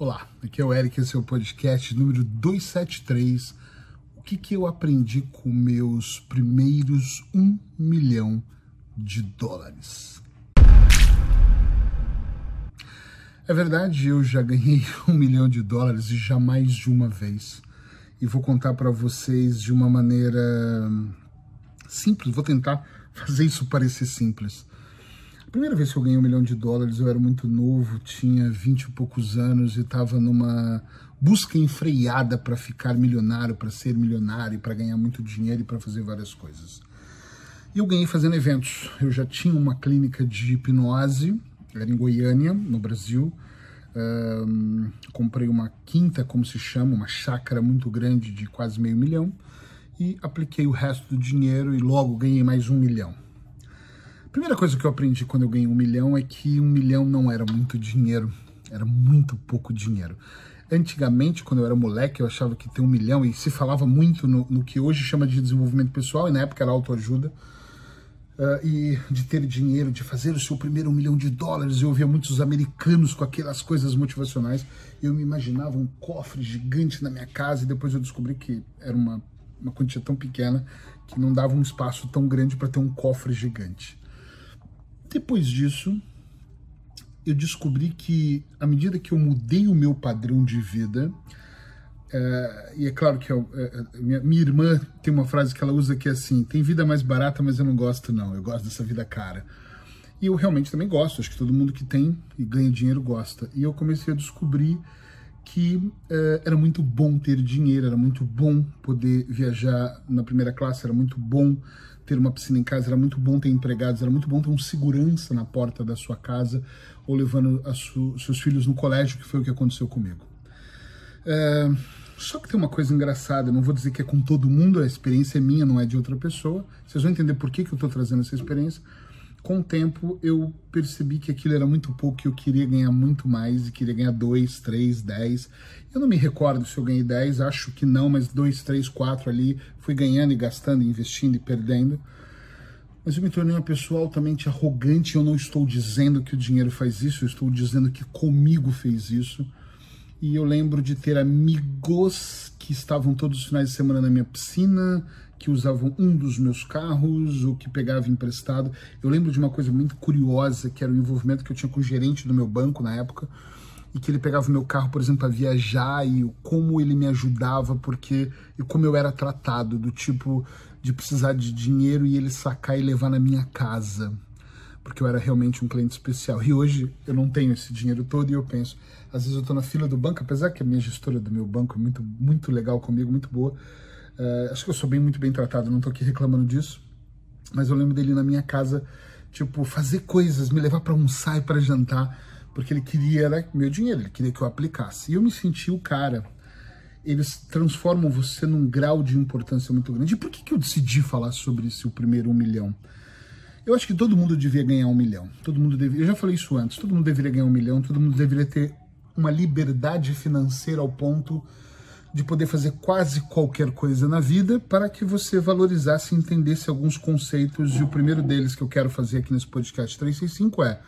Olá, aqui é o Eric, esse é o podcast número 273. O que eu aprendi com meus primeiros $1 milhão? É verdade, eu já ganhei $1 milhão e já mais de uma vez. E vou contar para vocês de uma maneira simples, vou tentar fazer isso parecer simples. A primeira vez que eu ganhei $1 milhão, eu era muito novo, tinha 20 e poucos anos e estava numa busca enfreada para ficar milionário, para ser milionário, para ganhar muito dinheiro e para fazer várias coisas. E eu ganhei fazendo eventos. Eu já tinha uma clínica de hipnose, era em Goiânia, no Brasil. Comprei uma quinta, como se chama, uma chácara muito grande de quase $500 mil e apliquei o resto do dinheiro e logo ganhei mais $1 milhão. A primeira coisa que eu aprendi quando eu ganhei $1 milhão é que $1 milhão não era muito dinheiro, era muito pouco dinheiro. Antigamente, quando eu era moleque, eu achava que ter $1 milhão, e se falava muito no que hoje chama de desenvolvimento pessoal, e na época era autoajuda, e de ter dinheiro, de fazer o seu primeiro $1 milhão. Eu ouvia muitos americanos com aquelas coisas motivacionais, eu me imaginava um cofre gigante na minha casa, e depois eu descobri que era uma quantia tão pequena que não dava um espaço tão grande para ter um cofre gigante. Depois disso, eu descobri que, à medida que eu mudei o meu padrão de vida, e é claro que minha irmã tem uma frase que ela usa que é assim, tem vida mais barata, mas eu não gosto não, eu gosto dessa vida cara. E eu realmente também gosto, acho que todo mundo que tem e ganha dinheiro gosta. E eu comecei a descobrir que era muito bom ter dinheiro, era muito bom poder viajar na primeira classe, era muito bom ter uma piscina em casa, era muito bom ter empregados, era muito bom ter um segurança na porta da sua casa ou levando seus filhos no colégio, que foi o que aconteceu comigo. Só que tem uma coisa engraçada, eu não vou dizer que é com todo mundo, a experiência é minha, não é de outra pessoa, vocês vão entender por que eu estou trazendo essa experiência. Com o tempo, eu percebi que aquilo era muito pouco, que eu queria ganhar muito mais, e queria ganhar 2, 3, 10. Eu não me recordo se eu ganhei 10, acho que não, mas 2, 3, 4 ali, fui ganhando e gastando, investindo e perdendo. Mas eu me tornei uma pessoa altamente arrogante, eu não estou dizendo que o dinheiro faz isso, eu estou dizendo que comigo fez isso. E eu lembro de ter amigos que estavam todos os finais de semana na minha piscina, que usavam um dos meus carros ou que pegava emprestado. Eu lembro de uma coisa muito curiosa, que era o envolvimento que eu tinha com o gerente do meu banco na época, e que ele pegava o meu carro, por exemplo, para viajar, e como ele me ajudava, e como eu era tratado, do tipo de precisar de dinheiro e ele sacar e levar na minha casa, porque eu era realmente um cliente especial. E hoje eu não tenho esse dinheiro todo e eu penso, às vezes eu estou na fila do banco, apesar que a minha gestora do meu banco é muito, muito legal comigo, muito boa. Acho que eu sou muito bem tratado, não tô aqui reclamando disso, mas eu lembro dele na minha casa, tipo, fazer coisas, me levar para almoçar e para jantar, porque ele queria, era meu dinheiro, ele queria que eu aplicasse. E eu me senti o cara. Eles transformam você num grau de importância muito grande. E por que eu decidi falar sobre esse o primeiro $1 milhão? Eu acho que todo mundo devia ganhar $1 milhão. Todo mundo deveria, eu já falei isso antes, todo mundo deveria ganhar $1 milhão, todo mundo deveria ter uma liberdade financeira ao ponto de poder fazer quase qualquer coisa na vida, para que você valorizasse e entendesse alguns conceitos. E o primeiro deles que eu quero fazer aqui nesse podcast 365 é: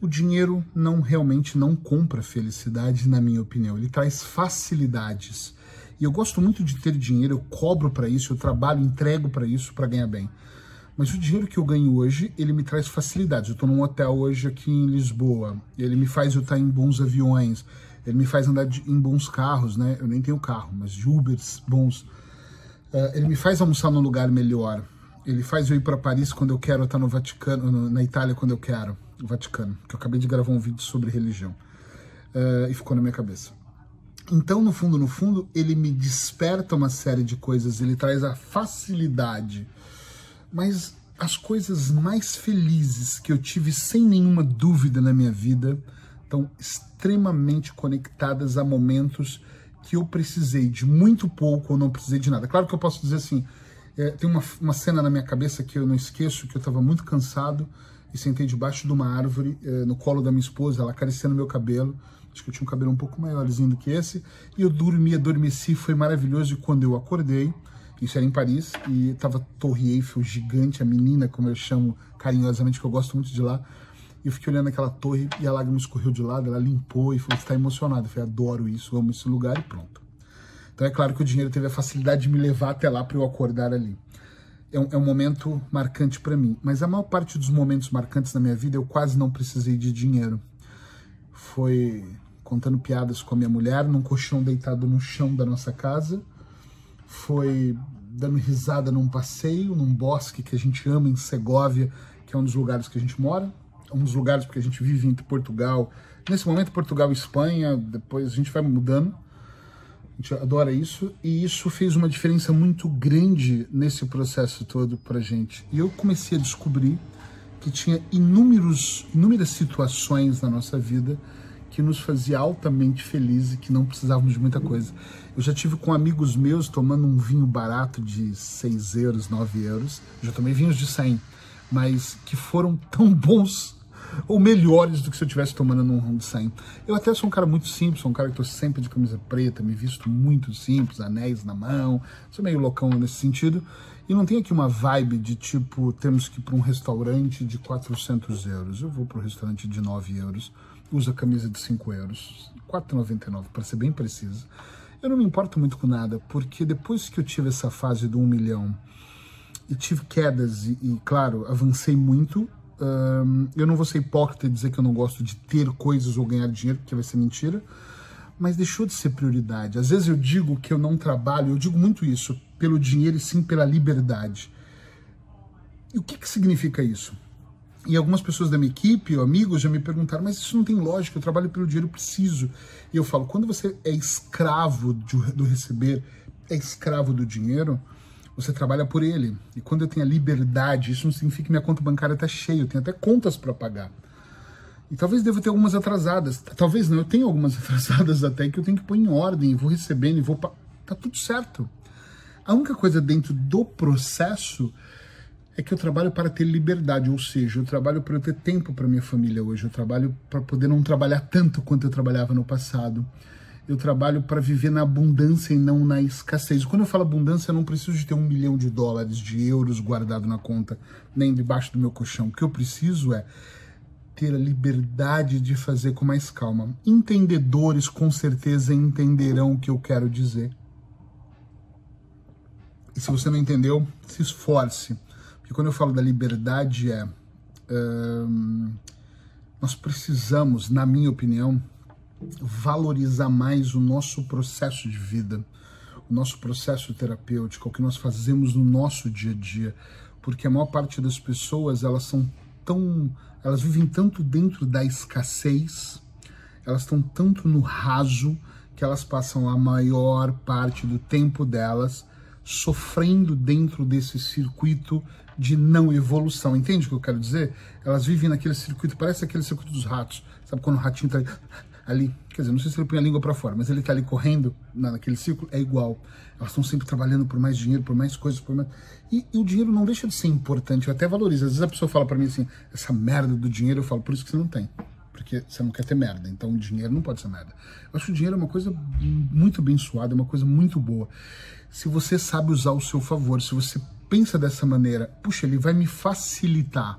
o dinheiro realmente não compra felicidade, na minha opinião. Ele traz facilidades. E eu gosto muito de ter dinheiro, eu cobro para isso, eu trabalho, entrego para isso, para ganhar bem. Mas o dinheiro que eu ganho hoje, ele me traz facilidades. Eu estou num hotel hoje aqui em Lisboa, ele me faz eu estar em bons aviões, ele me faz andar em bons carros, né? Eu nem tenho carro, mas de Ubers bons. Ele me faz almoçar num lugar melhor. Ele faz eu ir para Paris quando eu quero, estar no Vaticano, na Itália quando eu quero. O Vaticano, que eu acabei de gravar um vídeo sobre religião. E ficou na minha cabeça. Então, no fundo, ele me desperta uma série de coisas. Ele traz a facilidade. Mas as coisas mais felizes que eu tive, sem nenhuma dúvida, na minha vida, estão extremamente conectadas a momentos que eu precisei de muito pouco ou não precisei de nada. Claro que eu posso dizer assim, tem uma cena na minha cabeça que eu não esqueço, que eu estava muito cansado e sentei debaixo de uma árvore, no colo da minha esposa, ela acariciando meu cabelo, acho que eu tinha um cabelo um pouco maiorzinho do que esse, e eu dormi, adormeci, foi maravilhoso. E quando eu acordei, isso era em Paris, e estava a Torre Eiffel gigante, a menina, como eu chamo carinhosamente, que eu gosto muito de lá, E eu fiquei olhando aquela torre e a lágrima escorreu de lado, ela limpou e falou, você tá emocionado. Eu falei, adoro isso, amo esse lugar e pronto. Então é claro que o dinheiro teve a facilidade de me levar até lá para eu acordar ali. É um momento marcante para mim. Mas a maior parte dos momentos marcantes da minha vida eu quase não precisei de dinheiro. Foi contando piadas com a minha mulher, num colchão deitado no chão da nossa casa. Foi dando risada num passeio, num bosque que a gente ama em Segóvia, que é um dos lugares que a gente mora. É um dos lugares porque a gente vive entre Portugal. Nesse momento, Portugal e Espanha, depois a gente vai mudando. A gente adora isso, e isso fez uma diferença muito grande nesse processo todo pra gente. E eu comecei a descobrir que tinha inúmeras situações na nossa vida que nos fazia altamente felizes e que não precisávamos de muita coisa. Eu já tive com amigos meus tomando um vinho barato de 6 euros, 9 euros, já tomei vinhos de 100, mas que foram tão bons ou melhores do que se eu estivesse tomando num ramo de 100. Eu até sou um cara muito simples, sou um cara que tô sempre de camisa preta, me visto muito simples, anéis na mão, sou meio loucão nesse sentido, e não tem aqui uma vibe de tipo, temos que ir para um restaurante de 400 euros, eu vou para um restaurante de 9 euros, uso a camisa de 5 euros, 4,99 para ser bem preciso. Eu não me importo muito com nada, porque depois que eu tive essa fase do 1 milhão, e tive quedas e claro, avancei muito. Eu não vou ser hipócrita e dizer que eu não gosto de ter coisas ou ganhar dinheiro, porque vai ser mentira, mas deixou de ser prioridade. Às vezes eu digo que eu não trabalho, eu digo muito isso, pelo dinheiro e sim pela liberdade. E o que significa isso? E algumas pessoas da minha equipe ou amigos já me perguntaram, mas isso não tem lógica, eu trabalho pelo dinheiro, eu preciso. E eu falo, quando você é escravo do receber, é escravo do dinheiro, você trabalha por ele. E quando eu tenho a liberdade, isso não significa que minha conta bancária está cheia, eu tenho até contas para pagar. E talvez deva ter algumas atrasadas. Talvez não, eu tenho algumas atrasadas até que eu tenho que pôr em ordem, vou recebendo e vou... Tá tudo certo. A única coisa dentro do processo é que eu trabalho para ter liberdade, ou seja, eu trabalho para eu ter tempo para minha família hoje, eu trabalho para poder não trabalhar tanto quanto eu trabalhava no passado. Eu trabalho para viver na abundância e não na escassez. Quando eu falo abundância, eu não preciso de ter $1 milhão, de euros guardado na conta, nem debaixo do meu colchão. O que eu preciso é ter a liberdade de fazer com mais calma. Entendedores, com certeza, entenderão o que eu quero dizer. E se você não entendeu, se esforce. Porque quando eu falo da liberdade, nós precisamos, na minha opinião, valorizar mais o nosso processo de vida, o nosso processo terapêutico, o que nós fazemos no nosso dia a dia, porque a maior parte das pessoas, elas vivem tanto dentro da escassez, elas estão tanto no raso, que elas passam a maior parte do tempo delas sofrendo dentro desse circuito de não evolução. Entende o que eu quero dizer? Elas vivem naquele circuito, parece aquele circuito dos ratos, sabe quando o ratinho tá ali, quer dizer, não sei se ele põe a língua para fora, mas ele tá ali correndo naquele círculo, é igual. Elas estão sempre trabalhando por mais dinheiro, por mais coisas, por mais... E o dinheiro não deixa de ser importante, eu até valorizo. Às vezes a pessoa fala para mim assim, essa merda do dinheiro, eu falo, por isso que você não tem, porque você não quer ter merda, então o dinheiro não pode ser merda. Eu acho que o dinheiro é uma coisa muito abençoada, é uma coisa muito boa. Se você sabe usar ao seu favor, se você pensa dessa maneira, puxa, ele vai me facilitar,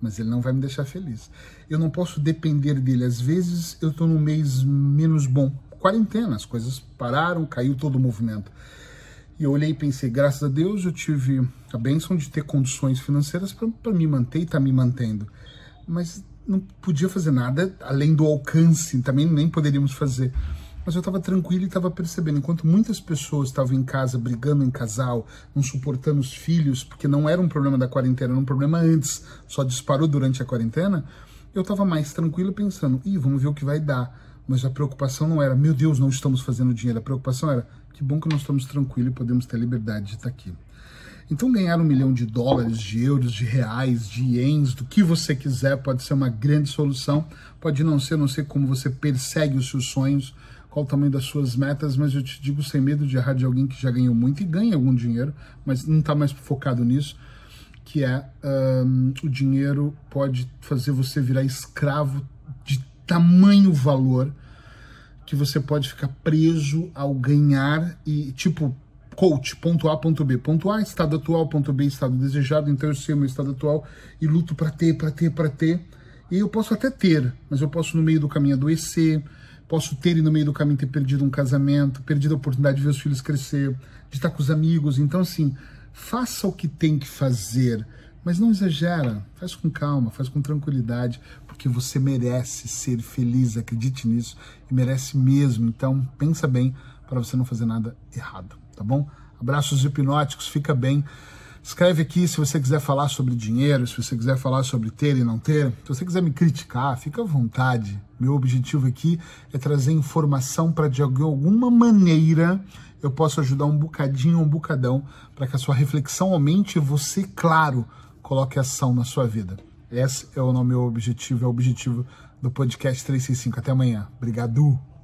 mas ele não vai me deixar feliz. Eu não posso depender dele. Às vezes eu estou num mês menos bom. Quarentena, as coisas pararam, caiu todo o movimento. E eu olhei e pensei, graças a Deus eu tive a bênção de ter condições financeiras para me manter e está me mantendo. Mas não podia fazer nada além do alcance, também nem poderíamos fazer. Mas eu estava tranquilo e estava percebendo, enquanto muitas pessoas estavam em casa, brigando em casal, não suportando os filhos, porque não era um problema da quarentena, era um problema antes, só disparou durante a quarentena, eu estava mais tranquilo pensando, vamos ver o que vai dar. Mas a preocupação não era, meu Deus, não estamos fazendo dinheiro, a preocupação era, que bom que nós estamos tranquilos e podemos ter liberdade de estar aqui. Então ganhar $1 milhão, de euros, de reais, de ienes, do que você quiser, pode ser uma grande solução, pode não ser, não sei como você persegue os seus sonhos, qual o tamanho das suas metas, mas eu te digo sem medo de errar de alguém que já ganhou muito e ganha algum dinheiro, mas não está mais focado nisso, que é o dinheiro pode fazer você virar escravo de tamanho valor, que você pode ficar preso ao ganhar e tipo coach, ponto A, ponto B, ponto A, estado atual, ponto B, estado desejado, então eu sei o meu estado atual e luto para ter, E eu posso até ter, mas eu posso no meio do caminho adoecer, posso ter e no meio do caminho ter perdido um casamento, perdido a oportunidade de ver os filhos crescer, de estar com os amigos. Então, assim, faça o que tem que fazer, mas não exagera, faz com calma, faz com tranquilidade, porque você merece ser feliz, acredite nisso, e merece mesmo. Então, pensa bem para você não fazer nada errado, tá bom? Abraços hipnóticos, fica bem. Escreve aqui se você quiser falar sobre dinheiro, se você quiser falar sobre ter e não ter, se você quiser me criticar, fica à vontade. Meu objetivo aqui é trazer informação para de alguma maneira eu possa ajudar um bocadinho, um bocadão, para que a sua reflexão aumente e você, claro, coloque ação na sua vida. Esse é o meu objetivo, é o objetivo do podcast 365. Até amanhã. Obrigado!